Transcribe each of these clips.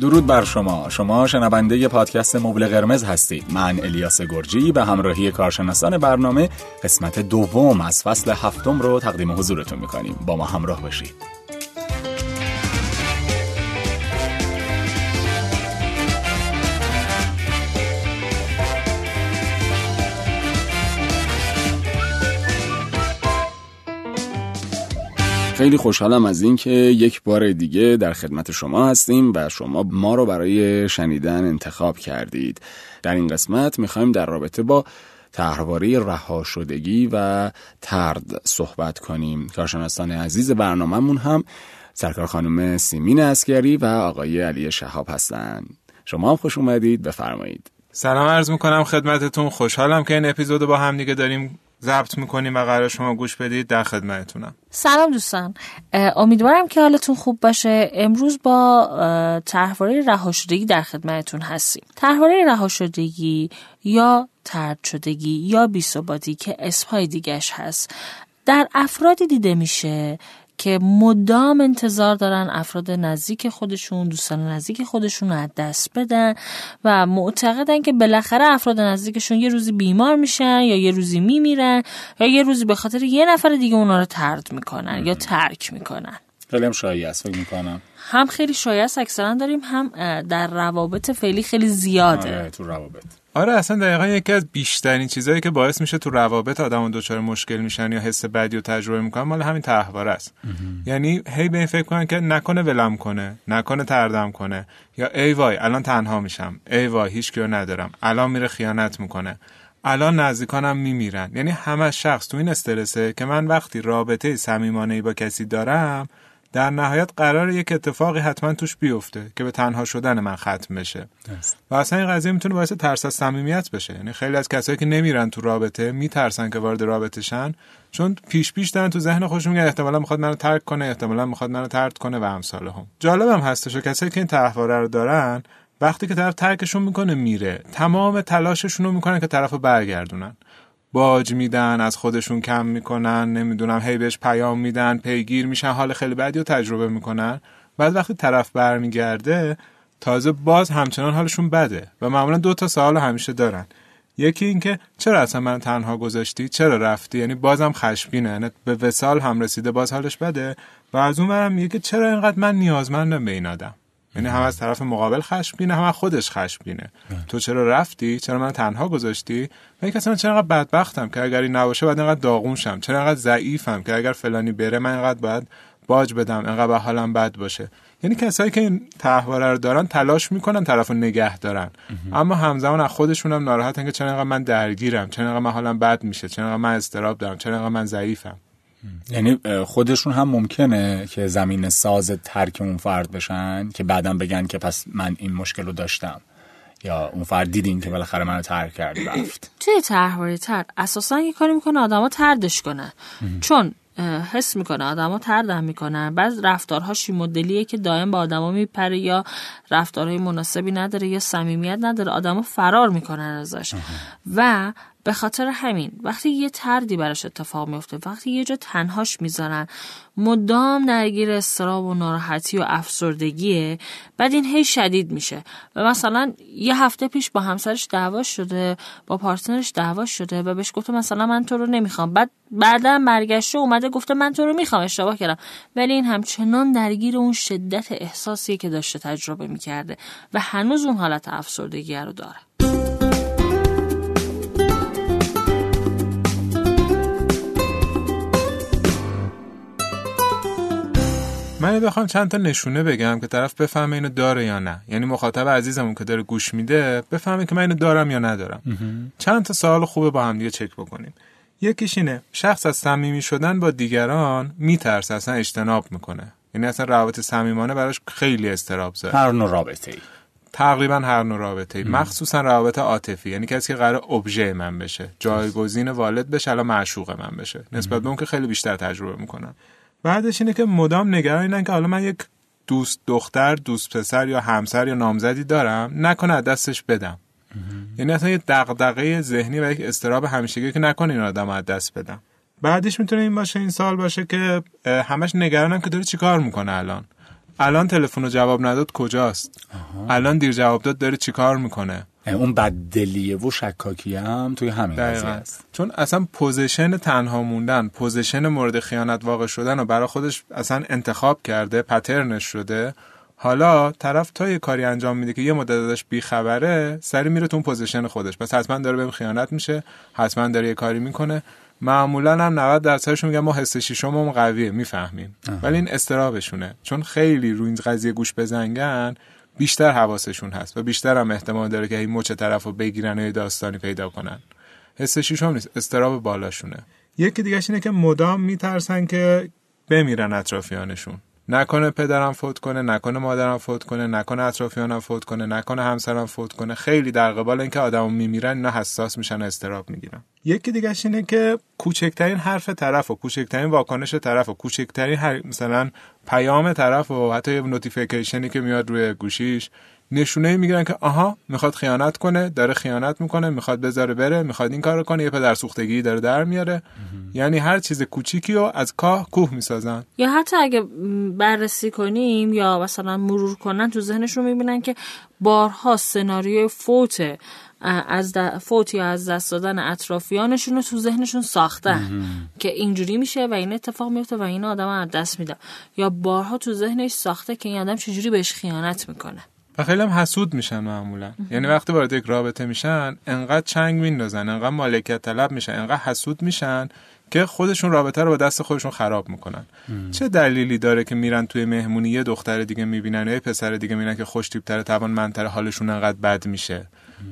درود بر شما. شما شنونده پادکست مبل قرمز هستید. من الیاس گرجی به همراهی کارشناسان برنامه قسمت دوم از فصل هفتم رو تقدیم حضورتون می‌کنیم. با ما همراه باشید. خیلی خوشحالم از این که یک بار دیگه در خدمت شما هستیم و شما ما رو برای شنیدن انتخاب کردید. در این قسمت میخوایم در رابطه با طرحواره رها شدگی و طرد صحبت کنیم. کارشناسان عزیز برنامه‌مون هم سرکار خانم سیمین عسکری و آقای علی شهاب هستن. شما هم خوش اومدید، بفرمایید. سلام عرض میکنم خدمتتون. خوشحالم که این اپیزودو با هم دیگه داریم ضبط میکنیم و قرار شما گوش بدید. در خدمتتونم. سلام دوستان، امیدوارم که حالتون خوب باشه. امروز با طرحواره رها شدگی در خدمتتون هستیم. طرحواره رها شدگی یا طرد شدگی یا بی‌ثباتی که اسمهای دیگه‌اش هست، در افرادی دیده میشه که مدام انتظار دارن افراد نزدیک خودشون، دوستان نزدیک خودشون رو از دست بدن و معتقدن که بالاخره افراد نزدیکشون یه روزی بیمار میشن یا یه روزی میمیرن یا یه روزی به خاطر یه نفر دیگه اونا رو طرد میکنن یا ترک میکنن. خیلی هم شایع است فکر میکنم. هم خیلی شایع است اکثرا داریم، هم در روابط فعلی خیلی زیاده. آره تو روابط. آره اصلا دقیقاً یکی از بیشترین چیزایی که باعث میشه تو روابط آدمو دچار مشکل میشن یا حس بدی رو تجربه میکنن مال همین طرحواره است. یعنی هی به این فکر کنن که نکنه ولم کنه، نکنه تردم کنه، یا ای وای الان تنها میشم، ای وای هیچ کیو ندارم، الان میره خیانت میکنه، الان نزدیکانم میمیرن. یعنی همه شخص تو این استرسه که من وقتی رابطه صمیمانه‌ای با کسی دارم در نهایت قراره یک اتفاقی حتما توش بیفته که به تنها شدن من ختم بشه. و اصلا این قضیه میتونه باعث ترس از صمیمیت بشه. یعنی خیلی از کسایی که نمیرن تو رابطه میترسن که وارد رابطه شن، چون پیش دارن تو ذهن خودشون میگن احتمالاً میخواد منو ترک کنه، احتمالاً میخواد منو طرد کنه و امثال هم. جالبم هستش که کسایی که این طرحواره رو دارن وقتی که طرف ترکشون میکنه میره، تمام تلاششون رو میکنن که طرفو برگردونن. باج میدن، از خودشون کم میکنن، نمیدونم هی بهش پیام میدن، پیگیر میشن، حال خیلی بدی رو تجربه میکنن. بعد وقتی طرف برمیگرده تازه باز همچنان حالشون بده و معمولا 2 تا سوال همیشه دارن. یکی این که چرا اصلا من تنها گذاشتی، چرا رفتی، یعنی بازم خشمگینه، یعنی به وصال هم رسیده باز حالش بده. و از اون برم میگه چرا اینقدر من نیازمندم به این آدم، یعنی هم از طرف مقابل خشمگینه هم از خودش خشمگینه. تو چرا رفتی؟ چرا من تنها گذاشتی؟ من اصلا چرا انقدر بدبختم که اگر این نباشه بعد انقدر داغون شم، چرا انقدر ضعیفم که اگر فلانی بره من انقدر باید باج بدم، انقدر به حالم بد باشه. یعنی کسایی که این طرحواره رو دارن تلاش میکنن طرفو نگه دارن، اما همزمان از خودشون هم ناراحتن که چرا انقدر من درگیرم، چرا انقدر من حالم بد میشه، چرا انقدر من اضطراب دارم، چرا انقدر من ضعیفم. یعنی خودشون هم ممکنه که زمین ساز ترک اون فرد بشن که بعدم بگن که پس من این مشکل رو داشتم یا اون فرد دیدین که بالاخره منو ترک کرد رفت. توی طرحواره طرد اساسا یه کاری میکنه آدما طردش کنن، چون حس میکنه آدما طردم میکنن. بعض رفتارهاش این مدلیه که دائم با آدما میپره یا رفتارهای مناسبی نداره یا صمیمیت نداره، آدما فرار میکنن ازش. و به خاطر همین وقتی یه طردی براش اتفاق میفته، وقتی یه جا تنهاش میذارن، مدام درگیر استراب و ناراحتی و افسردگیه. بعد این هی شدید میشه و مثلا یه هفته پیش با همسرش دعوا شده، با پارتنرش دعوا شده و بهش گفته مثلا من تو رو نمیخوام، بعدم برگشته اومده گفته من تو رو میخوام، اشتباه کردم. ولی این همچنان درگیر اون شدت احساسیه که داشته تجربه میکرده و هنوز اون حالت افسردگی رو داره. من بخوام چند تا نشونه بگم که طرف بفهمه اینو داره یا نه، یعنی مخاطب عزیزمون که داره گوش میده بفهمه که من اینو دارم یا ندارم. چند تا سوال خوبه با هم دیگه چک بکنیم. یکیش اینه شخص از صمیمی شدن با دیگران میترسه، اصلا اجتناب میکنه. یعنی اصلا روابط صمیمانه براش خیلی اضطراب زده. هر نوع رابطه‌ای، تقریبا هر نوع رابطه‌ای، مخصوصا روابط عاطفی، یعنی کسی که قرار ابژه من بشه، جایگزین والد بشه، الا معشوق من بشه، نسبت به اون که خیلی بیشتر تجربه میکنن. بعدش اینه که مدام نگران اینن که حالا من یک دوست دختر، دوست پسر یا همسر یا نامزدی دارم، نکنه از دستش بدم. یعنی اصلا یه دغدغه ذهنی و یک اضطراب همیشگی که نکنه این آدمو از دست بدم. بعدش میتونه این باشه، این سال باشه که همش نگرانم که داره چیکار میکنه الان، الان تلفنو جواب نداد کجاست؟ الان دیر جواب داد داره چیکار میکنه؟ اون بددلیه و شکاکی هم توی همین قضیه است. چون اصلا پوزیشن تنها موندن، پوزیشن مورد خیانت واقع شدن و برای خودش اصلا انتخاب کرده، پترنش شده. حالا طرف تا یه کاری انجام میده که یه مدت ازش بیخبره، سری میره تو اون پوزیشن خودش. پس حتما داره بهم خیانت میشه، حتما داره یه کاری میکنه. معمولا هم 90% میگن ما حس شیشمون قویه، میفهمیم. ولی این استرابشونه. چون خیلی روی این قضیه گوش بزنگن، بیشتر حواسشون هست و بیشتر هم احتمال داره که این مچ طرفو بگیرن و یه داستانی پیدا کنن. حس شیشم نیست، استراب بالاشونه. یکی دیگه اینه که مدام میترسن که بمیرن اطرافیانشون. نکنه پدرم فوت کنه، نکنه مادرم فوت کنه، نکنه اطرافیانم فوت کنه، نکنه همسرم فوت کنه. خیلی در قبال اینکه آدمو میمیرن اینا حساس میشن و استراب میگیرن. یکی دیگه اینه که کوچکترین حرف طرفو، کوچکترین واکنش طرفو، کوچکترین مثلا پیام طرفو، حتی یه نوتیفیکیشنی که میاد روی گوشیش، نشونه میگیرن که آها میخواد خیانت کنه، داره خیانت میکنه، میخواد بذاره بره، میخواد این کارو کنه، یه پدر سوختگی داره در میاره. یعنی هر چیز کوچیکی رو از کاه کوه میسازن. یا حتی اگه بررسی کنیم یا مثلا مرور کنن تو ذهنشون میبینن که بارها سناریوی فوت یا از دست دادن اطرافیانشون رو تو ذهنشون ساختن که اینجوری میشه و این اتفاق میفته و این آدم از دست میده، یا بارها تو ذهنش ساخته که این آدم چجوری بهش خیانت میکنه. و خیلی هم حسود میشن معمولا. یعنی وقتی وارد یک رابطه میشن انقدر چنگ میندازن، انقدر مالکیت طلب میشن، انقدر حسود میشن که خودشون رابطه رو با دست خودشون خراب میکنن. چه دلیلی داره که میرن توی مهمونی یه دختر دیگه میبینن، یه پسر دیگه میبینن که خوش تیپ‌تره، توانمندتره، حالشون انقدر بد میشه؟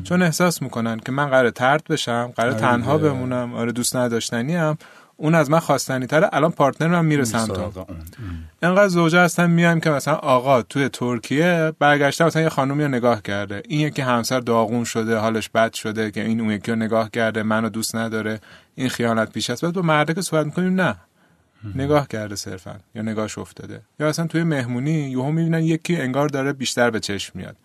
چون احساس میکنن که من قراره طرد بشم، قراره تنها بمونم، آره دوست نداشتنی‌ام، اون از من خواستنی تره، الان پارتنرم میره سمتم. انقدر زوجه هستن میام که مثلا آقا توی ترکیه برگشته مثلا یه خانومی رو نگاه کرده، این یکی همسر داغون شده، حالش بد شده که این اون یکی رو نگاه کرده، منو دوست نداره، این خیانت پیش است. بعد با مرده که صحبت میکنیم نه نگاه کرده صرفا، یا نگاهش افتاده، یا مثلا توی مهمونی یهو میبینن یکی انگار داره بیشتر به چشم میاد.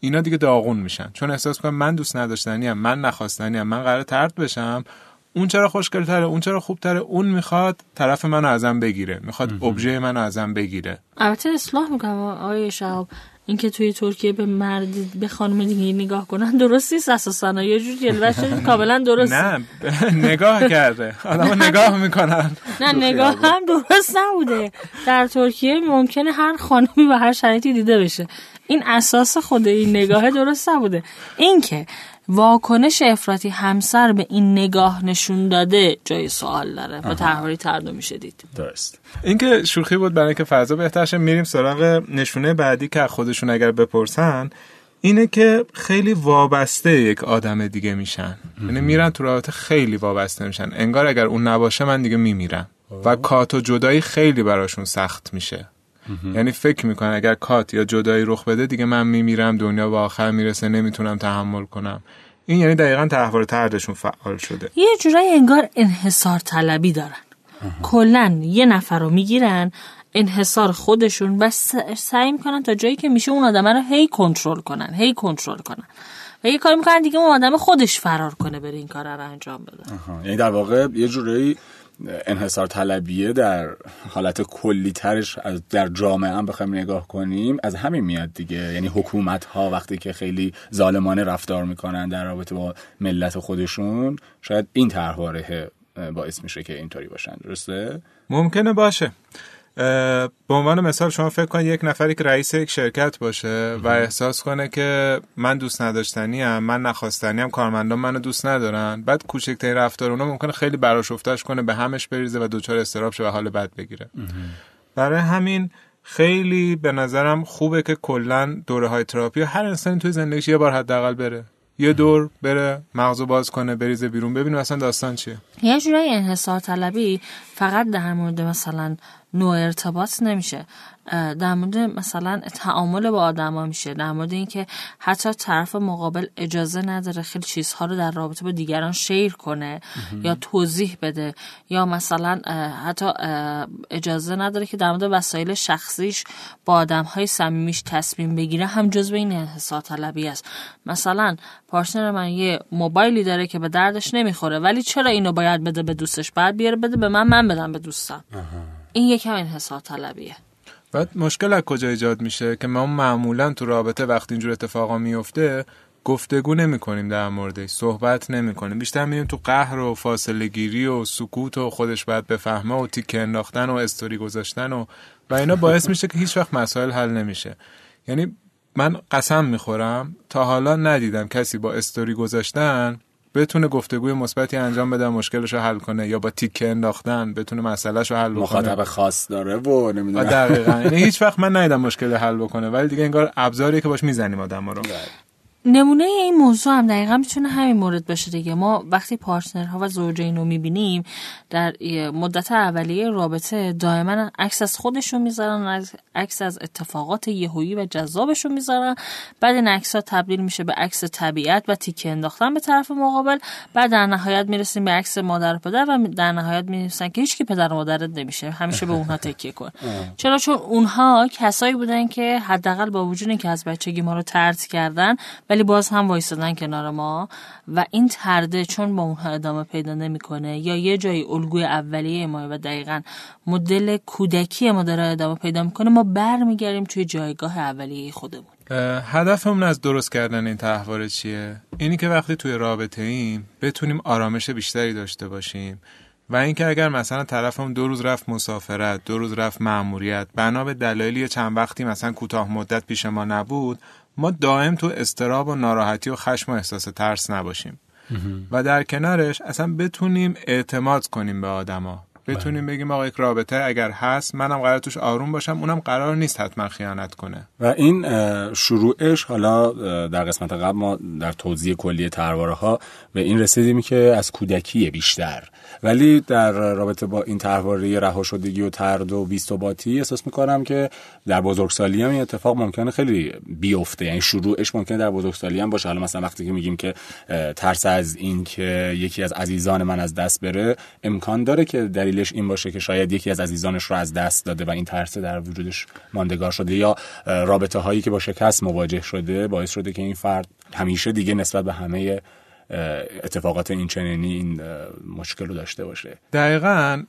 اینا دیگه داغون میشن چون احساس میکنن من دوست نداشتنی ام، من نخواستنی ام، من قراره طرد بشم. اون چرا خوشگل‌تره، اون چرا خوب‌تره، اون میخواد طرف منو ازم بگیره، میخواد ابژه منو ازم بگیره. البته اصلاح میکنم آقای شهاب، اینکه توی ترکیه به مرد به خانم دیگه نگاه کنن درست نیست اساسا، یه جور جلوه‌اش کاملا درست. نه نگاه کرده، آدمو نگاه میکنن. نه نگاه هم درست نبوده. در ترکیه ممکنه هر خانمی و هر شرایطی دیده بشه. این اساس خود این نگاه درست نبوده. اینکه واکنش افراطی همسر به این نگاه نشون داده جای سوال داره و طرحواری تردو میشه دید. درست. این که شوخی بود برای که فضا بهتر شه. میریم سراغ نشونه بعدی که خودشون اگر بپرسن اینه که خیلی وابسته یک آدم دیگه میشن. یعنی میرن تو رابطه خیلی وابسته میشن، انگار اگر اون نباشه من دیگه میمیرم و کات و جدایی خیلی براشون سخت میشه. یعنی فکر میکنن اگر کات یا جدایی رخ بده دیگه من میمیرم، دنیا به آخر میرسه، نمیتونم تحمل کنم. این یعنی دقیقاً طرحواره طردشون فعال شده. یه جورایی انگار انحصار طلبی دارن. کلاً یه نفر رو میگیرن انحصار خودشون، بس سعی میکنن تا جایی که میشه اون آدم رو هی کنترل کنن، هی کنترل کنن. و یه کاری میکنن دیگه اون آدم خودش فرار کنه، بره این کارا رو انجام بده. یعنی در واقع یه جورایی انحصار طلبیه در حالت کلی ترش در جامعه هم بخوایم نگاه کنیم از همین میاد دیگه. یعنی حکومت ها وقتی که خیلی ظالمانه رفتار میکنن در رابطه با ملت خودشون، شاید این طرحواره باعث میشه که اینطوری باشن. درسته؟ ممکنه باشه. به عنوان مثال شما فکر کن یک نفری که رئیس یک شرکت باشه و احساس کنه که من دوست نداشتنیم، من نخواستنیم، کارمندان منو دوست ندارن، بعد کوچکترین رفتار اونا ممکنه خیلی براشفتش کنه، به همش بریزه و دچار استراب شه و حال بد بگیره. برای همین خیلی به نظرم خوبه که کلا دوره‌های تراپی هر انسانی توی زندگیش یه بار حداقل بره، یه دور بره، مغزو باز کنه، بریزه بیرون، ببینیم اصلا داستان چیه. یه جورای انحصار طلبی فقط در مورد مثلا نوع ارتباط نمیشه، در مورد مثلا تعامل با آدما میشه، در مورد اینکه حتی طرف مقابل اجازه نداره خیلی چیزها رو در رابطه با دیگران شیر کنه یا توضیح بده، یا مثلا حتی اجازه نداره که در مورد وسایل شخصیش با آدمهای صمیمیش تصمیم بگیره، هم جزو این انحصار طلبی است. مثلا پارتنر من یه موبایلی داره که به دردش نمیخوره، ولی چرا اینو باید بده به دوستش، باید بیاره بده به من بدم به دوستم. این یکم انحصار طلبیه. بعد مشکل از کجا ایجاد میشه که ما معمولا تو رابطه وقتی اینجور اتفاقا میفته گفتگو نمی‌کنیم، در موردش صحبت نمی‌کنیم، بیشتر میریم تو قهر و فاصله گیری و سکوت و خودش باید بفهمه و تیکه انداختن و استوری گذاشتن و اینا باعث میشه که هیچ وقت مسائل حل نمیشه. یعنی من قسم میخورم تا حالا ندیدم کسی با استوری گذاشتن بتونه گفتگوی مثبتی انجام بده، مشکلشو حل کنه، یا با تیکه انداختن بتونه مسئلهشو حل بکنه. مخاطب خاص داره و نمیدونم. دقیقاً. یعنی هیچ وقت من ندیدم مشکل حل بکنه، ولی دیگه انگار ابزاریه که باش میزنیم آدم‌ها رو. نمونه این موضوع هم دقیقاً میتونه همین مورد باشه دیگه. ما وقتی پارتنرها و زوجین رو میبینیم در مدت اولیه رابطه دائما عکس از خودشون میذارن، عکس از اتفاقات یهویی و جذابشون میذارن، بعد این عکس‌ها تبدیل میشه به عکس طبیعت و تیکه انداختن به طرف مقابل، بعد در نهایت میرسیم به عکس مادر و پدر و در نهایت میرسن که هیچ کی پدر و مادرت نمیشه، همیشه به اونها تکیه کن. چرا؟ چون اونها کسایی بودن که حداقل با وجود اینکه از بچگی ما رو طرد کردن ولی باز هم وایسادن کنار ما، و این ترده چون با اونها ادامه پیدا نمیکنه یا یه جایی الگوی اولیه ما و دقیقاً مدل کودکی ما داره ادامه پیدا میکنه، ما برمیگردیم توی جایگاه اولیه خودمون. هدفمون از درست کردن این تحواره چیه؟ اینی که وقتی توی رابطه ایم بتونیم آرامش بیشتری داشته باشیم، و اینکه اگر مثلا طرفم 2 روز رفت مسافرت، 2 روز رفت مأموریت، بنا به دلایلی چند وقتی مثلا کوتاه مدت پیش ما نبود، ما دائم تو اضطراب و ناراحتی و خشم و احساس ترس نباشیم و در کنارش اصلا بتونیم اعتماد کنیم به آدما، بتونیم بگیم آقا یک رابطه اگر هست منم قرار توش آروم باشم، اونم قرار نیست حتما خیانت کنه. و این شروعش، حالا در قسمت قبل ما در توضیح کلی طرحواره‌ها به این رسیدیم که از کودکیه بیشتر، ولی در رابطه با این طرحواره رها شدگی و طرد و بی‌ثباتی احساس می‌کنم که در بزرگسالی هم این اتفاق ممکنه خیلی بیفته، یعنی شروعش ممکنه در بزرگسالی هم باشه. حالا مثلا وقتی که میگیم که ترس از این که یکی از عزیزان من از دست بره، امکان داره که دلیلش این باشه که شاید یکی از عزیزانش رو از دست داده و این ترس در وجودش ماندگار شده، یا رابطه هایی که با شکست مواجه شده باعث شده که این فرد همیشه دیگه نسبت به همه اتفاقات این چنینی این مشکل رو داشته باشه. دقیقاً.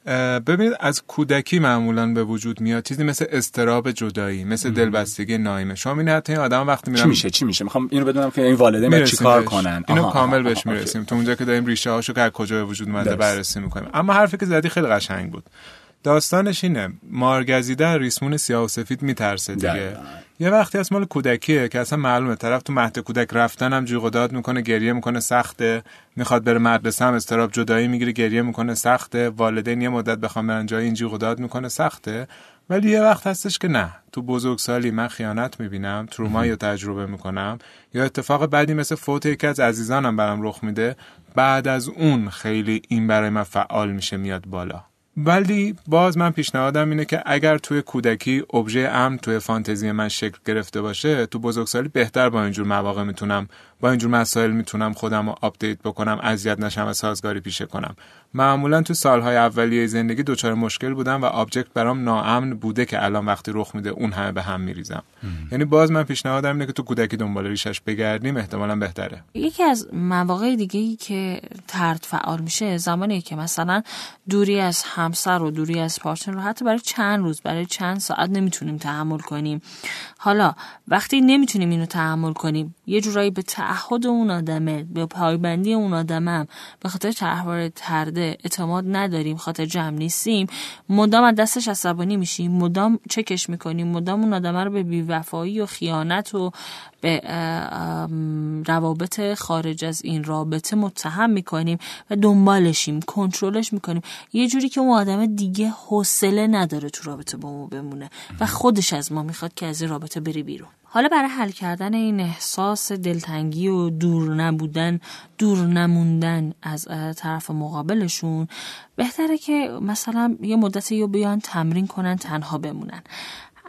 ببینید از کودکی معمولاً به وجود میاد چیزی مثل اضطراب جدایی، مثل دلبستگی نایم. شما میبینید حتی این آدم وقتی میرن چی میشه؟ میخوام اینو بدونم که این والدین چیکار کنن. اینو کامل بهش میرسیم. تو اونجا که داریم ریشه هاشو که از کجا به وجود اومده بررسی میکنیم. اما حرفی که زدی خیلی قشنگ بود. داستانش اینه، مارگزیدا ریسمون سیاه و سفید میترسه دیگه. یه وقتی از مال کودکیه که اصلا معلومه طرف تو مهد کودک رفتن هم جیغ و داد میکنه، گریه میکنه، سخته. میخواد بره مدرسه هم اضطراب جدایی میگیره، گریه میکنه، سخته. والدین یه مدت بخوام برن جای این جیغ و داد میکنه، سخته. ولی یه وقت هستش که نه، تو بزرگسالی من خیانت میبینم، تروما رو تجربه میکنم، یا اتفاق بعدی مثل فوت یکی از عزیزانم برام رخ میده، بعد از اون خیلی این برای من فعال میشه، میاد بالا. ولی باز من پیشنهادم اینه که اگر توی کودکی ابژه امن توی فانتزی من شکل گرفته باشه، تو بزرگسالی بهتر با اینجور مواقع میتونم، با اینجور مسائل میتونم خودم رو آپدیت بکنم، اذیت نشم و سازگاری پیشه کنم. معمولا تو سالهای اولیه زندگی دوچار مشکل بودم و آبجکت برام ناامن بوده که الان وقتی رخ میده اون همه به هم میریزم. یعنی باز من پیشنهادم اینه که تو کودکی دنبال ریشش بگردیم، احتمالاً بهتره. یکی از مواقع دیگه‌ای که طرد فعال میشه زمانی که مثلا دوری از همسر و دوری از پارتنر رو حتی برای چند روز، برای چند ساعت نمیتونیم تحمل کنیم. حالا وقتی نمیتونیم اینو تحمل کنیم، یه جورایی به تعهد اون آدمه، به پایبندی اون آدمم، به خاطر طرحواره ترده اعتماد نداریم، خاطر جمع نیستیم، مدام از دستش عصبانی میشیم، مدام چکش میکنیم، مدام اون آدمه رو به بیوفایی و خیانت و به روابط خارج از این رابطه متهم میکنیم و دنبالشیم، کنترلش میکنیم، یه جوری که اون آدم دیگه حوصله نداره تو رابطه با ما بمونه و خودش از ما میخواد که از این رابطه بری بیرون. حالا برای حل کردن این احساس دلتنگی و دور نبودن، دور نموندن از طرف مقابلشون، بهتره که مثلا یه مدتی یا بیان تمرین کنن تنها بمونن.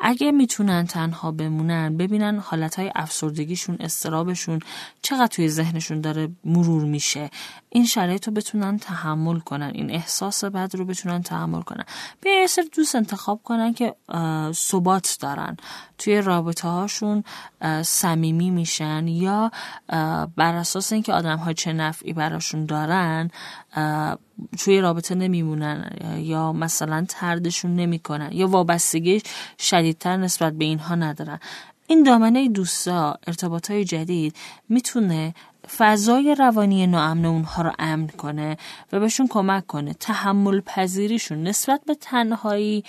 اگه میتونن تنها بمونن، ببینن حالتهای افسردگیشون، اضطرابشون چقدر توی ذهنشون داره مرور میشه، این شرایط رو بتونن تحمل کنن، این احساس بد رو بتونن تحمل کنن. بیا یه سری دوست انتخاب کنن که ثبات دارن، توی رابطه هاشون صمیمی میشن، یا بر اساس اینکه آدم‌ها چه نفعی براشون دارن توی رابطه نمیمونن یا مثلا طردشون نمیکنن یا وابستگی شدیدتر نسبت به اینها ندارن. این دامنه دوستا، ارتباطهای جدید میتونه فضای روانی ناامن اونها رو امن کنه و بهشون کمک کنه تحمل پذیریشون نسبت به تنهایی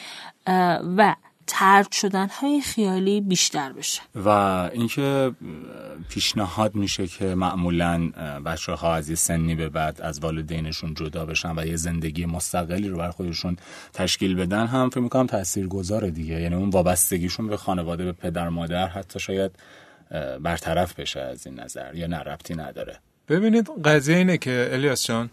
و طرد شدن های خیالی بیشتر بشه. و اینکه پیشنهاد میشه که معمولا بچه ها از یه سنی به بعد از والدینشون جدا بشن و یه زندگی مستقلی رو بر خودشون تشکیل بدن، هم فکر میکنم تاثیرگذاره دیگه. یعنی اون وابستگیشون به خانواده، به پدر مادر حتی شاید برطرف بشه از این نظر، یا نه ربطی نداره. ببینید قضیه اینه که الیاس جان،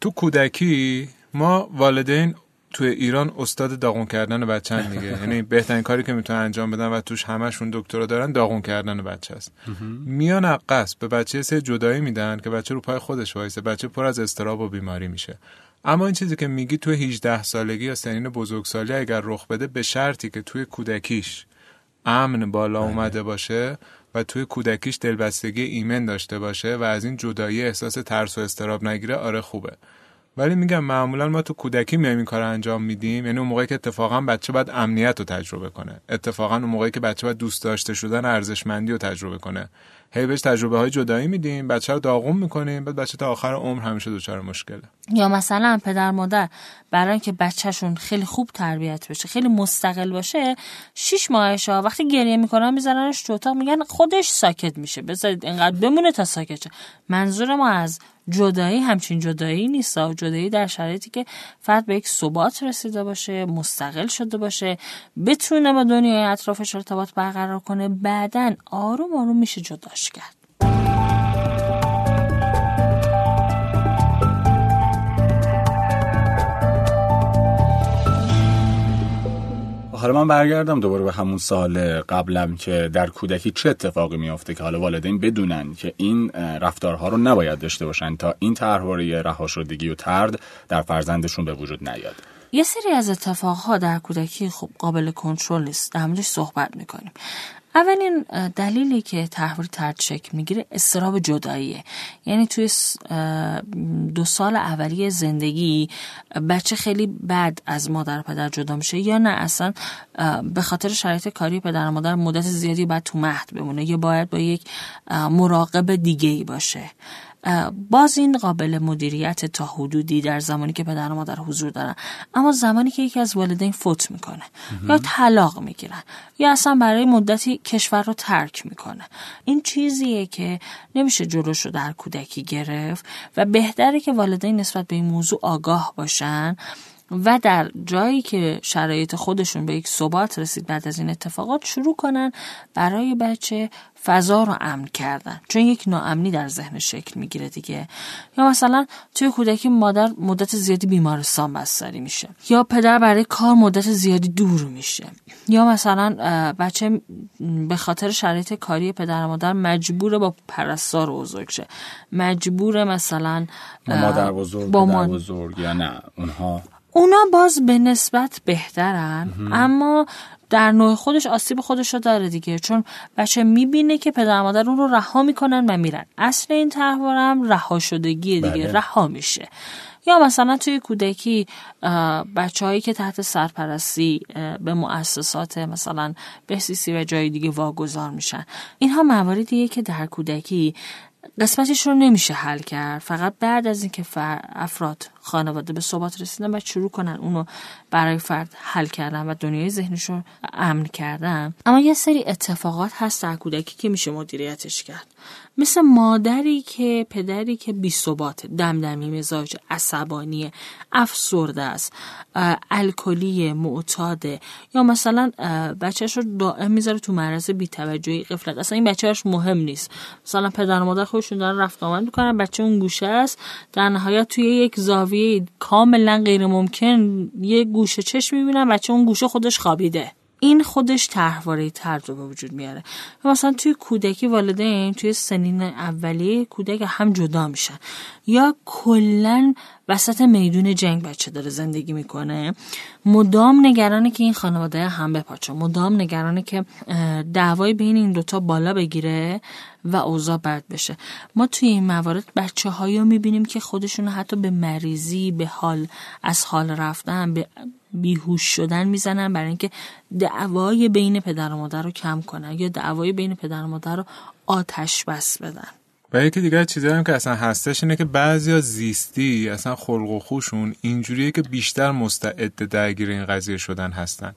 تو کودکی ما والدین توی ایران استاد داغون کردن بچه‌ن دیگه. یعنی بهترین کاری که میتونن انجام بدن و توش همشون دکترا دارن داغون کردن بچه است. میان عقص به بچه سه جدایی میدن که بچه رو پای خودش وایسه، بچه پر از اضطراب و بیماری میشه. اما این چیزی که میگی تو 18 سالگی یا سنین بزرگسالی اگر رخ بده، به شرطی که توی کودکیش امن بالا اومده باشه و توی کودکیش دلبستگی ایمن داشته باشه و از این جدایی احساس ترس و اضطراب نگیره، آره خوبه. ولی میگم معمولا ما تو کودکی میایم این کارو انجام میدیم. یعنی اون موقعی که اتفاقا بچه باید امنیت رو تجربه کنه، اتفاقا اون موقعی که بچه باید دوست داشته شدن، ارزشمندی رو تجربه کنه، هی بهش تجربه های جدایی میدیم، بچه رو داغون میکنیم، بعد بچه تا آخر عمر همیشه دوچار مشکله. یا مثلا پدر مادر برای اینکه بچه‌شون خیلی خوب تربیت بشه، خیلی مستقل باشه، 6 ماهش ها وقتی گریه میکنن میذارنش تو اتاق، میگن خودش ساکت میشه، بذار اینقدر بمونه تا ساکت شه. منظور ما از جدایی همچین جدایی نیست. جدایی در شرایطی که فرد به یک ثبات رسیده باشه، مستقل شده باشه، بتونه با دنیای اطرافش ارتباط برقرار کنه، بعدن آروم آروم میشه جداش کرد. حالا من برگردم دوباره به همون سال قبلم که در کودکی چه اتفاقی میفته که حالا والدین بدونن که این رفتارها رو نباید داشته باشن تا این طرحواره رها شدگی و طرد در فرزندشون به وجود نیاد. یه سری از اتفاقها در کودکی خب قابل کنترل است، در موردش صحبت میکنیم. اولین دلیلی که تحول طرد شکل میگیره اضطراب جداییه. یعنی توی 2 سال اولیه زندگی بچه خیلی بد از مادر و پدر جدا میشه، یا نه اصلا به خاطر شرایط کاری پدر و مادر مدت زیادی باید تو مهد بمونه یا باید با یک مراقب دیگه‌ای باشه. باز این قابل مدیریت تا حدودی در زمانی که پدر و مادر حضور دارن، اما زمانی که یکی از والدین فوت میکنه یا طلاق میگیرن یا اصلا برای مدتی کشور رو ترک میکنه، این چیزیه که نمیشه جلوش رو در کودکی گرفت و بهتره که والدین نسبت به این موضوع آگاه باشن و در جایی که شرایط خودشون به یک ثبات رسید بعد از این اتفاقات، شروع کنن برای بچه فضا رو امن کردن، چون یک ناامنی در ذهن شکل میگیره دیگه. یا مثلا توی کودکی مادر مدت زیادی بیمارستان بستری میشه، یا پدر برای کار مدت زیادی دور میشه، یا مثلا بچه به خاطر شرایط کاری پدر و مادر مجبور با پرستار بزرگ شه، مجبور مثلا مادر بزرگ با پدر بزرگ، یا نه اونا باز به نسبت بهترن اما در نوع خودش آسیب خودش رو داره دیگه، چون بچه میبینه که پدر مادر اون رو رها میکنن و میرن. اصل این طرحوارم رها شدگیه دیگه، بله. رها میشه. یا مثلا توی کودکی بچه‌هایی که تحت سرپرستی به مؤسسات مثلا بهسیسی و جای دیگه واگذار میشن، اینها مواردیه که در کودکی قسمتش رو نمیشه حل کرد، فقط بعد از اینکه افراد خانواده به ثبات رسیدن و شروع کنن اونو برای فرد حل کردن و دنیای ذهنش رو امن کردن. اما یه سری اتفاقات هست در کودکی که میشه مدیریتش کرد، مثل مادری که پدری که بی ثباته، دمدمی مزاج، عصبانیه، افسرده است، الکلیه، معتاده، یا مثلا بچه‌ش رو دائم میذاره تو معرض بی‌توجهی، غفلت، اصلا این بچه‌اش مهم نیست. مثلا پدر و مادر خودشون دارن رفت آمد میکنن، بچه اون گوشه است، در نهایت توی یک زاویه کاملا غیر ممکن یه گوشه چشم میبینن، بچه اون گوشه خودش خوابیده. این خودش طرحواره‌ای تر به وجود میاره. مثلا توی کودکی والدین توی سنین اولیه کودک هم جدا میشن یا کلن وسط میدون جنگ بچه داره زندگی میکنه، مدام نگرانه که این خانواده هم بپاچه، مدام نگرانه که دعوای بین این دوتا بالا بگیره و اوضاع بد بشه. ما توی این موارد بچه هایی رو میبینیم که خودشون حتی به مریضی، به حال از حال رفتن، به بیهوش شدن میزنن برای اینکه دعوای بین پدر و مادر رو کم کنن یا دعوای بین پدر و مادر رو آتش بس بدن. و یکی دیگه چیزی هم که اصلا هستش اینه که بعضیا زیستی اصلا خلق و خوشون اینجوریه که بیشتر مستعد درگیر این قضیه شدن هستن.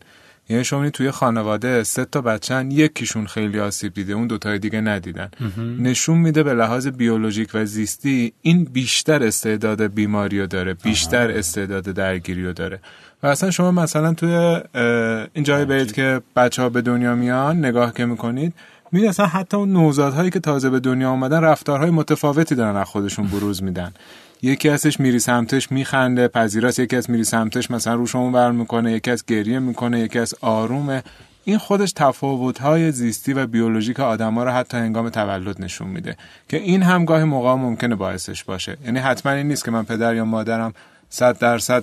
یعنی شما توی خانواده 3 تا بچه‌ن، یکیشون خیلی آسیب دیده، اون 2 تای دیگه ندیدن. نشون میده به لحاظ بیولوژیک و زیستی این بیشتر استعداد بیماریو داره، بیشتر استعداد درگیریو داره. و اصلا شما مثلا توی این جایی برید که بچه‌ها به دنیا میان، نگاه که می‌کنید می‌بینید اصلا حتی اون نوزادهایی که تازه به دنیا اومدن رفتارهای متفاوتی دارن از خودشون بروز میدن. یکی ازش میری سمتش میخنده، پذیراست، یکی از میری سمتش مثلا روش اون ور میکنه، یکی از گریه میکنه، یکی از آرومه. این خودش تفاوت‌های زیستی و بیولوژیک آدم‌ها رو حتی هنگام تولد نشون میده که این هم گاهی موقعا ممکنه باعثش باشه. یعنی حتما این نیست که من پدر یا مادرم 100%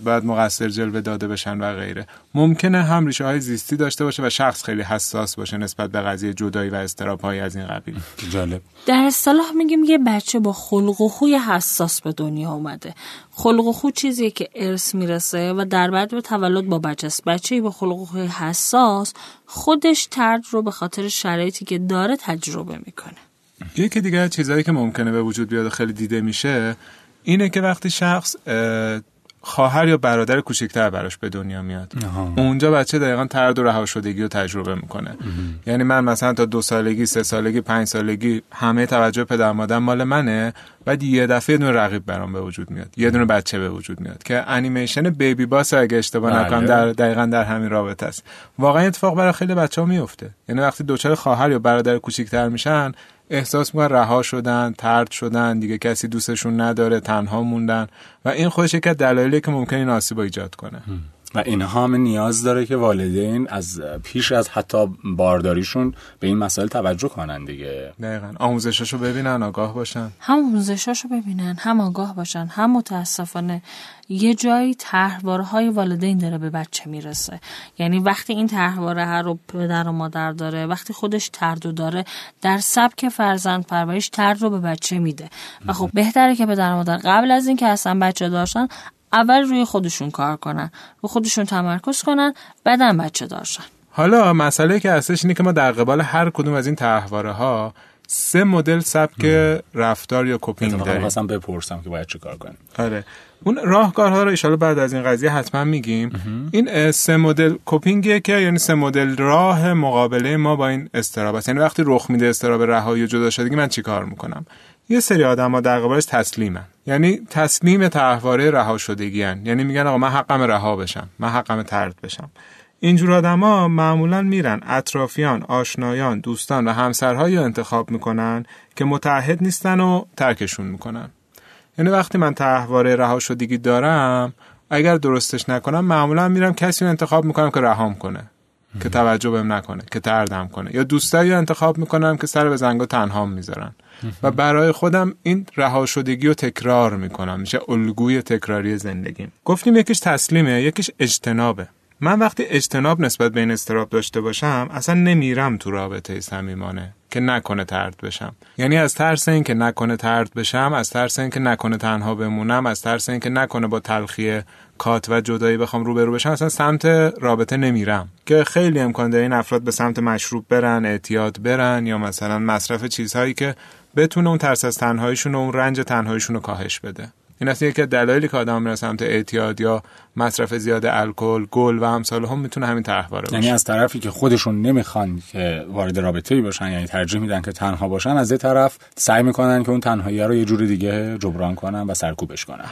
باید مقصر جلوه داده بشن و غیره. ممکنه هم ریشه‌های زیستی داشته باشه و شخص خیلی حساس باشه نسبت به قضیه جدایی و اضطراب‌های از این قبیل. جالب. در اصطلاح میگیم یه بچه با خلق و خوی حساس به دنیا اومده. خلق و خو چیزیه که ارث میرسه و در بعد به تولد با بچه است. بچه‌ای با خلق و خوی حساس خودش طرد رو به خاطر شرایطی که داره تجربه میکنه. یکی دیگه چیزایی که ممکنه به وجود بیاد خیلی دیده میشه اینه که وقتی شخص خواهر یا برادر کوچکتر براش به دنیا میاد، اونجا بچه دقیقاً طرد و رها شدگی رو تجربه میکنه. یعنی من مثلا تا 2 سالگی، 3 سالگی، 5 سالگی همه توجه پدر مادرم مال منه، بعد یه دفعه یه دونه رقیب برام به وجود میاد، یه دونه بچه به وجود میاد که انیمیشن بیبی باس اگه اشتباه نکنم دقیقاً در همین رابطه است. واقعا اتفاق برای خیلی بچه‌ها میفته. یعنی وقتی دوچار خواهر یا برادر کوچکتر میشن احساس میکنن رها شدن، طرد شدن، دیگه کسی دوستشون نداره، تنها موندن و این خودش یک دلایلی که ممکنه این آسیب ایجاد کنه. و اینها هم نیاز داره که والدین از پیش از حتی بارداریشون به این مسائل توجه کنن دیگه. دقیقاً آموزشاشو ببینن، آگاه باشن. هم متاسفانه یه جایی طرحواره‌های والدین داره به بچه میرسه. یعنی وقتی این طرحواره رو پدر و مادر داره، وقتی خودش طرد رو داره، در سبک فرزند پرورش طرد رو به بچه میده. و خب بهتره که پدر و مادر قبل از این که اصلا بچه داشتن اول روی خودشون کار کنن، رو خودشون تمرکز کنن، بعدن بچه دارشن. حالا مسئله که هستش اینه که ما در قبال هر کدوم از این طرحواره‌ها 3 مدل سبک رفتار یا کوپینگ داریم. مثلا بپرسم که باید چه کار کنیم. آره. اون راهکارها رو ان شاءالله بعد از این قضیه حتما میگیم. این 3 مدل کوپینگه که یعنی 3 مدل راه مقابله ما با این اضطراب است. یعنی وقتی رخ میده اضطراب رهایی و جدا شدگی من چیکار میکنم؟ یه سری آدم‌ها در قبالش تسلیمن، یعنی تسلیم طرحواره رها شدگی ان، یعنی میگن آقا من حقم رها بشم، من حقم طرد بشم. اینجور آدم‌ها معمولاً میرن اطرافیان، آشنایان، دوستان و همسرهایی رو انتخاب میکنن که متعهد نیستن و ترکشون میکنن. یعنی وقتی من طرحواره رها شدگی دارم، اگر درستش نکنم معمولاً میرم کسی رو انتخاب میکنم که رهام کنه، که توجه بهم نکنه، که طردم کنه، یا دوستایی رو انتخاب میکنم که سر به زنگا تنهام میذارن و برای خودم این رها شدگی رو تکرار میکنم. میشه الگوی تکراری زندگیم. گفتیم یکیش تسلیمه، یکیش اجتنابه. من وقتی اجتناب نسبت به این اضطراب داشته باشم اصلا نمیرم تو رابطه صمیمانه که نکنه طرد بشم. یعنی از ترس این که نکنه طرد بشم، از ترس این که نکنه تنها بمونم، از ترس این که نکنه با تلخیه کات و جدایی بخوام روبرو بشم، اصلا سمت رابطه نمیرم. که خیلی امکان داره این افراد به سمت مشروب برن، اعتیاد برن، یا مثلا مصرف چیزهایی که بتونه اون ترس از تنهاییشون و اون رنج تنهاییشون رو کاهش بده. این اصلا یکی از دلایلی که آدم میره سمت اعتیاد یا مصرف زیاد الکل، گل و امثال هم میتونه همین طرحواره باشه. یعنی از طرفی که خودشون نمیخوان که وارد رابطه‌ای باشن، یعنی ترجیح میدن که تنها باشن، از یه طرف سعی میکنن که اون تنهایی رو یه جور دیگه جبران کنن و سرکوبش کنن.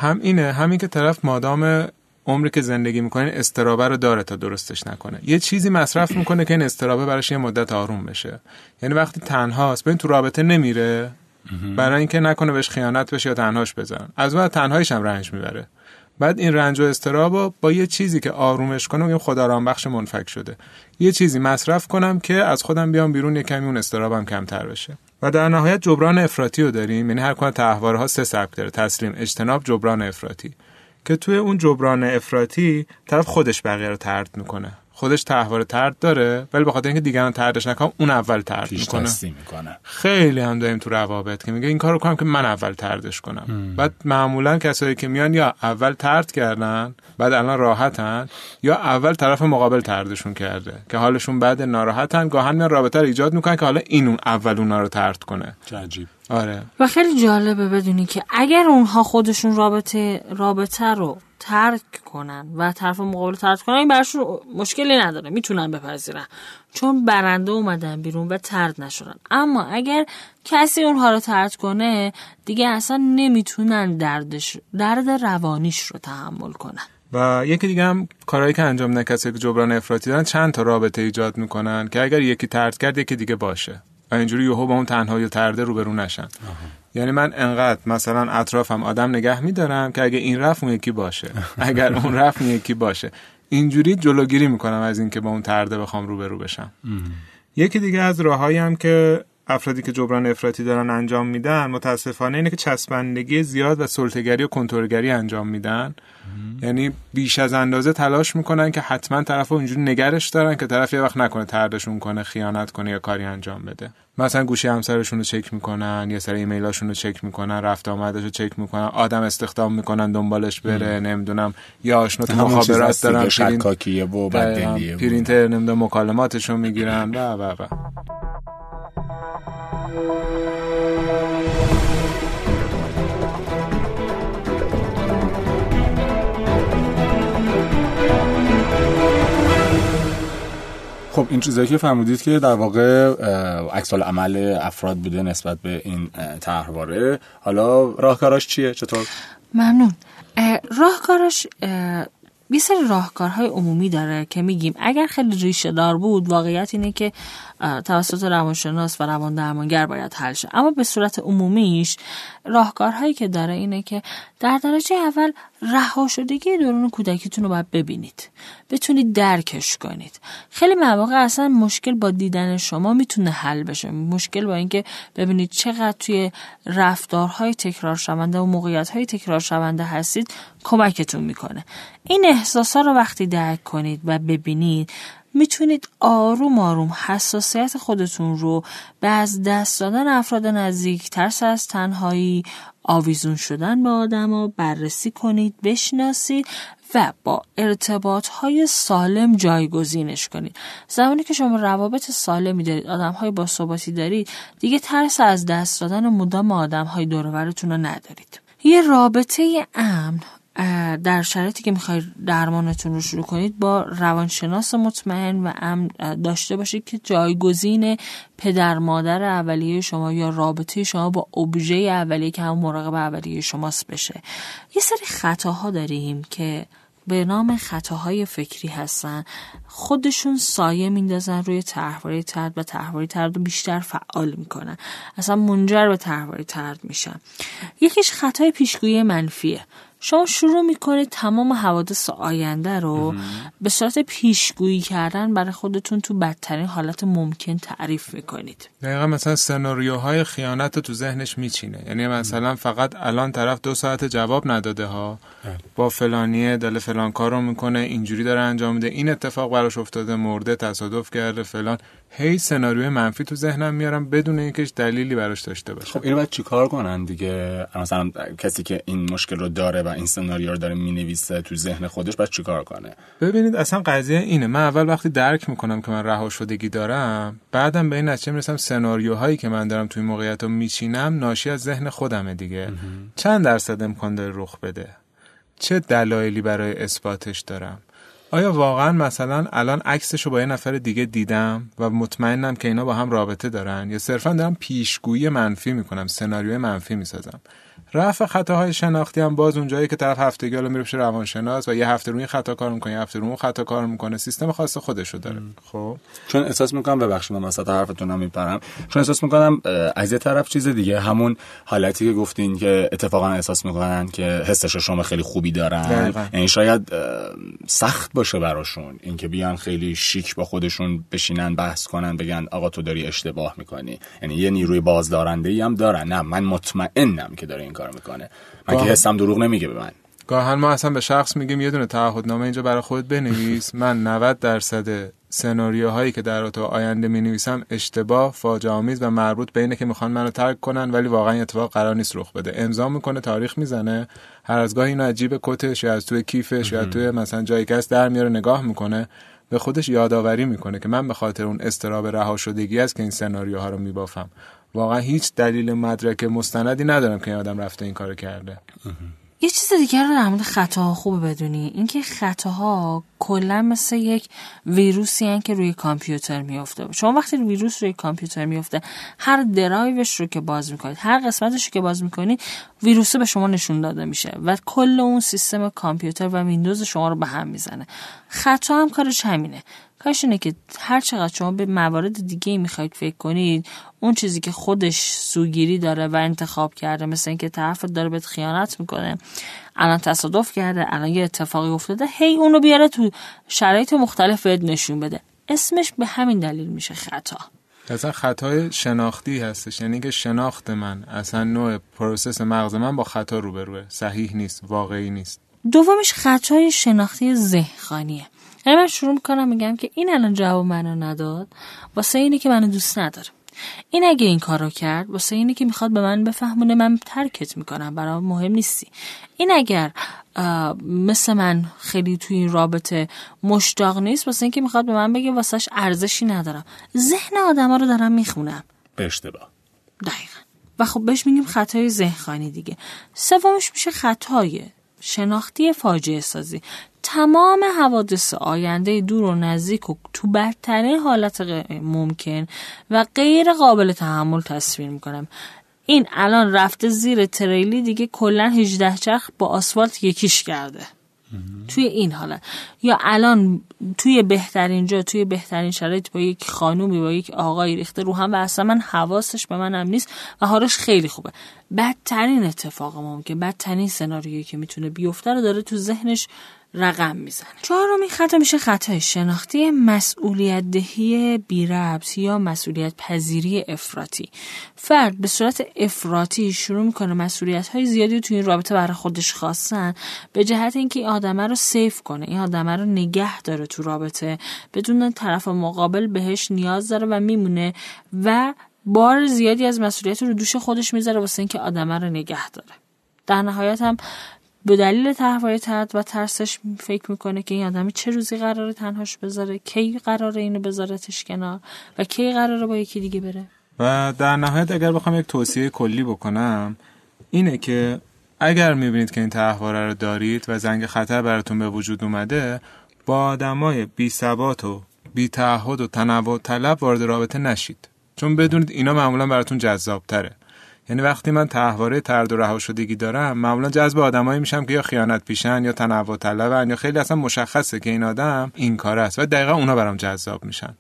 همین که طرف مادام عمری که زندگی میکنه استرابه رو داره تا درستش نکنه، یه چیزی مصرف میکنه که این استرابه براش یه مدت آروم بشه. یعنی وقتی تنهاست ببین تو رابطه نمیره برای اینکه نکنه بهش خیانت بشه یا تنهاش بذارن، از بعد تنهاییش هم رنج میبره. بعد این رنج و اضطرابو با یه چیزی که آرومش کنه، این خدا رام بخش منفک شده، یه چیزی مصرف کنم که از خودم بیام بیرون، یه کمی اون اضطرابم کمتر بشه. و در نهایت جبران افراطی رو داریم، یعنی هر کدوم تحوارها سه سبک داره: تسلیم، اجتناب، جبران افراطی، که توی اون جبران افراطی طرف خودش بقیه رو طرد میکنه. خودش تحوار طرد داره ولی به خاطر اینکه دیگران طردش نکنم اون اول طرد میکنه. خیلی هم داریم تو روابط که میگه این کارو کنم که من اول طردش کنم. بعد معمولا کسایی که میان یا اول طرد کردن بعد الان راحتن، یا اول طرف مقابل طردشون کرده که حالشون بعد ناراحتن، گاهن میان رابطه رو ایجاد میکنن که حالا این اون اول اونا رو طرد کنه. عجیب. آره. و خیلی جالبه بدونی که اگر اونها خودشون رابطه رو ترک کنن و طرف مقابل ترک کنن، این براشون مشکلی نداره، میتونن بپذیرن چون برنده اومدن بیرون و طرد نشدن. اما اگر کسی اونها رو طرد کنه دیگه اصلا نمیتونن درد روانیش رو تحمل کنن. و یکی دیگه هم کارهایی که انجام نکسه که جبران افراطی دارن، چند تا رابطه ایجاد میکنن که اگر یکی طرد کرد یکی دیگه باشه و اینجوری یهو با اون تنهایی و طرده روبرو نشن. یعنی من انقدر مثلا اطرافم آدم نگه میدارم که اگه این رفت اون یکی باشه، اگر اون رفت اون یکی باشه، اینجوری جلوگیری میکنم از این که با اون طرده بخوام روبرو بشم. یکی دیگه از راهایی هم که افرادی که جبران افراطی دارن انجام میدن متاسفانه اینه که چسبندگی زیاد و سلطه‌گری و کنترل‌گری انجام میدن. یعنی بیش از اندازه تلاش میکنن که حتما طرفو اینجوری نگرش دارن که طرف یه وقت نکنه طردشون کنه، خیانت کنه یا کاری انجام بده. مثلا گوشی همسرشون رو چک میکنن، یا سر ایمیلاشون رو چک میکنن، رفت آمدش رو چک میکنن، آدم استخدام میکنن دنبالش بره، نمیدونم یا آشنا تو مخابرات دارن، شکاکیه و بدلیه، پرینتر نمیدونم مکالماتشو میگیرن و. خب این چیزایی که فرمودید که در واقع عکس العمل افراد بوده نسبت به این طرحواره، حالا راهکاراش چیه؟ چطور؟ ممنون. راهکاراش یه سری راهکارهای عمومی داره که میگیم اگر خیلی ریشه دار بود واقعیت اینه که توسط روانشناس و روان درمانگر باید حل شه، اما به صورت عمومیش راهکارهایی که داره اینه که در درجه اول رها شدگی دوران کودکیتون رو باید ببینید، بتونید درکش کنید. خیلی مواقع اصلا مشکل با دیدن شما میتونه حل بشه، مشکل با اینکه ببینید چقدر توی رفتارهای تکرار شونده و موقعیت‌های تکرار شونده هستید کمکتون میکنه. این احساسا رو وقتی درک کنید و ببینید میتونید آروم آروم حساسیت خودتون رو به از دست دادن افراد نزدیک، ترس از تنهایی، آویزون شدن با آدم‌ها بررسی کنید، بشناسید و با ارتباط‌های سالم جایگزینش کنید. زمانی که شما روابط سالمی دارید، آدم‌های باثباتی دارید، دیگه ترس از دست دادن مدام آدم‌های دور و برتون رو ندارید. یه رابطه امن در شرایطی که میخواید درمانتون رو شروع کنید با روانشناس مطمئن و امن داشته باشید که جایگزین پدر مادر اولیه شما یا رابطه شما با ابژه اولیه که هم مراقب اولیه شماست بشه. یه سری خطاها داریم که به نام خطاهای فکری هستن، خودشون سایه میندازن روی طرحواره طرد و طرحواره طرد رو بیشتر فعال میکنن، اصلا منجر به طرحواره طرد میشن. یکیش خطای پیشگویی منفیه. شما شروع میکنید تمام حوادث آینده رو به صورت پیشگویی کردن برای خودتون تو بدترین حالت ممکن تعریف میکنید. دقیقا مثلا سناریوهای خیانت رو تو ذهنش میچینه، یعنی مثلا فقط الان طرف 2 ساعت جواب نداده ها، با فلانیه دل فلان کارو میکنه، اینجوری داره انجام میده، این اتفاق براش افتاده، مرده، تصادف کرده، فلان، هی سناریوی منفی تو ذهنم میارم بدون اینکه دلیلی براش داشته باشه. خب اینو بعد چیکار کنن دیگه؟ مثلا کسی که این مشکل رو داره و این سناریو رو داره مینویسه تو ذهن خودش بعد چیکار کنه؟ ببینید اصلا قضیه اینه، من اول وقتی درک میکنم که من رها شدگی دارم، بعدم به این نتیجه میرسم سناریوهایی که من دارم توی موقعیتو میچینم ناشی از ذهن خودمه دیگه. چند درصد امکان داره رخ بده؟ چه دلایلی برای اثباتش دارم؟ آیا واقعا مثلا الان عکسشو با یه نفر دیگه دیدم و مطمئنم که اینا با هم رابطه دارن، یا صرفا دارم پیشگویی منفی میکنم، سناریوی منفی میسازم؟ رفع خطاهای شناختی هم باز اونجایی که طرف هفتگی الان میره پیش روانشناس و یه هفته رو این خطا کار می‌کنه، یه هفته رو اون خطا کار می‌کنه، سیستم خاص خودشو داره. خب چون احساس می‌کنم، ببخشید من وسط حرفتون نمیپرم، چون احساس می‌کنم از یه طرف چیز دیگه، همون حالتی که گفتین که اتفاقا احساس می‌کنن که حسش شما خیلی خوبی دارن، یعنی شاید سخت باشه براشون اینکه بیان خیلی شیک با خودشون بشینن بحث کنن بگن آقا تو داری اشتباه می‌کنی، یعنی یه نیروی بازدارنده‌ای هم دارن. نه من مطمئنم که داره کار میکنه، من که حسم دروغ نمیگه به من. گاهن ما اصلا به شخص میگیم یه دونه تعهدنامه اینجا برای خود بنویس، من 90% سناریوهایی که در تو آینده مینویسم اشتباه، فاجعه آمیز و مربوط به اینه که میخوان منو ترک کنن ولی واقعا اتفاق قرار نیست رخ بده. امضا میکنه، تاریخ میزنه، هر از گاهی اینو عجیب کتش یا از توی کیفش یا توی مثلا جای کس در میاره، نگاه میکنه، به خودش یادآوری میکنه که من به خاطر اون اضطراب رها شدگی است که این سناریوها رو میبافم. واقعا هیچ دلیل مدرک مستندی ندارم که این آدم رفته این کارو کرده. یه چیز دیگر رو در مورد خطاها خوب بدونی، اینکه خطاها کلا مثل یک ویروسی هن که روی کامپیوتر میفته. شما وقتی ویروس روی کامپیوتر میفته، هر درایوش رو که باز میکنید، هر قسمتش رو که باز میکنید، ویروسه به شما نشون داده میشه و کل اون سیستم کامپیوتر و ویندوز شما رو به هم میزنه. خطا هم کارش همینه. کارش اینه که هر چقدر شما به موارد دیگه میخواید فکر کنید، اون چیزی که خودش سوگیری داره و انتخاب کرده، مثل اینکه طرف داره بهت خیانت میکنه، الان تصادف کرده، الان یه اتفاقی افتاده، هی اونو بیاره تو شرایط مختلف بهت نشون بده. اسمش به همین دلیل میشه خطا. اصلا خطای شناختی هستش، یعنی که شناخت من، اصلا نوع پروسس مغز من با خطا روبروه، صحیح نیست، واقعی نیست. دومیش خطای شناختی ذهنیه. یعنی من شروع میکنم میگم که این الان جواب منو نداد واسه اینه که منو دوست نداره، این اگه این کارو کرد واسه اینه که میخواد به من بفهمونه من ترکت میکنم، برام مهم نیستی، این اگر مثل من خیلی توی این رابطه مشتاق نیست واسه اینکه میخواد به من بگه واسهش ارزشی ندارم. ذهن آدما رو دارم میخونم به اشتباه. دقیقاً. و خب بهش میگیم خطای ذهنی دیگه. سومش میشه خطای شناختی فاجعه سازی. تمام حوادث آینده دور و نزدیک و تو بدترین حالت ممکن و غیر قابل تحمل تصویر میکنم. این الان رفته زیر تریلی دیگه، کلن 18 چرخ با آسفالت یکیش کرده توی این حالت. یا الان توی بهترین جا، توی بهترین شرایط با یک خانومی با یک آقایی ریخته رو هم و اصلا من حواسش به منم نیست و حالش خیلی خوبه. بدترین اتفاق ممکن، بدترین سناریویی که میتونه بیفته رو داره تو ذهنش رقم میزنه. چهارمین خطا میشه خطای شناختی مسئولیت دهی بی ربط یا مسئولیت پذیری افراطی. فرد به صورت افراطی شروع میکنه مسئولیت های زیادی تو این رابطه برای خودش خواستن، به جهت اینکه این آدمه رو سیف کنه، این آدمه رو نگه داره تو رابطه، بدون طرف مقابل بهش نیاز داره و میمونه و بار زیادی از مسئولیت رو دوش خودش میذاره واسه اینکه آدمه رو نگه داره. در نهایت هم به دلیل تحویلات و ترسش فکر میکنه که این آدمی چه روزی قراره تنهاش بذاره، کی قراره اینو بذارتش کنار و کی قراره با یکی دیگه بره. و در نهایت اگر بخوام یک توصیه کلی بکنم، اینه که اگر میبینید که این تحواره رو دارید و زنگ خطر براتون به وجود اومده، با آدمای بی ثبات و بی تعهد و تنوع طلب وارد رابطه نشید، چون بدونید اینا معمولا براتون جذاب‌تره. یعنی وقتی من تحواره ترد و رها شدگی دارم، معمولا جذب آدمایی میشم که یا خیانت پیشن یا تنوع طلبن یا خیلی اصلا مشخصه که این آدم این کار است و دقیقاً اونا برام جذاب میشن.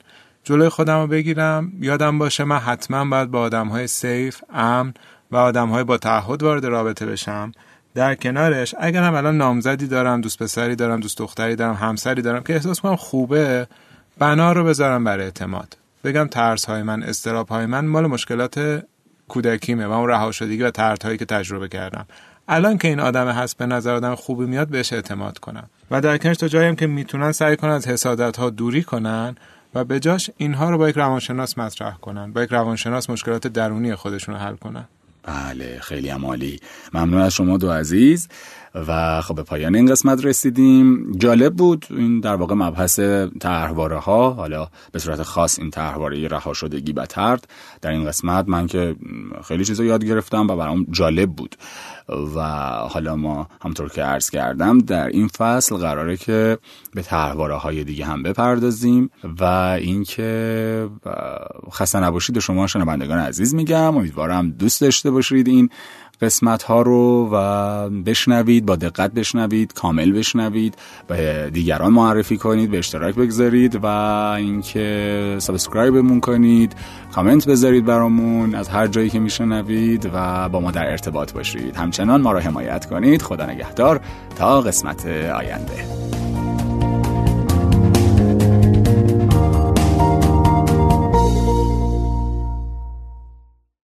جلوی خودم رو بگیرم، یادم باشه من حتما باید با آدم‌های سیف، امن و آدم‌های با تعهد وارد رابطه بشم. در کنارش اگر هم الان نامزدی دارم، دوست پسری دارم، دوست دختری دارم، همسری دارم که احساس می‌کنم خوبه، بنا رو بذارم برای اعتماد. بگم ترس‌های من، استرس‌های من مال مشکلات کودکیمه و اون رها شدگی و ترتایی که تجربه کردم. الان که این آدم هست به نظر آدم خوبی میاد، بهش اعتماد کنم. و در کنارش تا جایی که میتونن سعی کنن از حسادت‌ها دوری کنن و به جاش اینها رو با یک روانشناس مطرح کنن، با یک روانشناس مشکلات درونی خودشون رو حل کنن. بله، خیلی عالی. ممنون از شما دو عزیز. و خب به پایان این قسمت رسیدیم. جالب بود این در واقع مبحث طرحواره ها، حالا به صورت خاص این طرحواره رها شدگی و طرد. در این قسمت من که خیلی چیزا یاد گرفتم و برام جالب بود. و حالا ما همونطور که عرض کردم در این فصل قراره که به طرحواره های دیگه هم بپردازیم و اینکه خسته نباشید شما شنوندگان عزیز میگم. امیدوارم دوست داشته باشید این قسمت‌ها رو و بشنوید، با دقت بشنوید، کامل بشنوید، به دیگران معرفی کنید، به اشتراک بگذارید و اینکه سابسکرایبمون کنید، کامنت بذارید برامون از هر جایی که میشنوید و با ما در ارتباط باشید. همچنان ما رو حمایت کنید. خدا نگهدار تا قسمت آینده.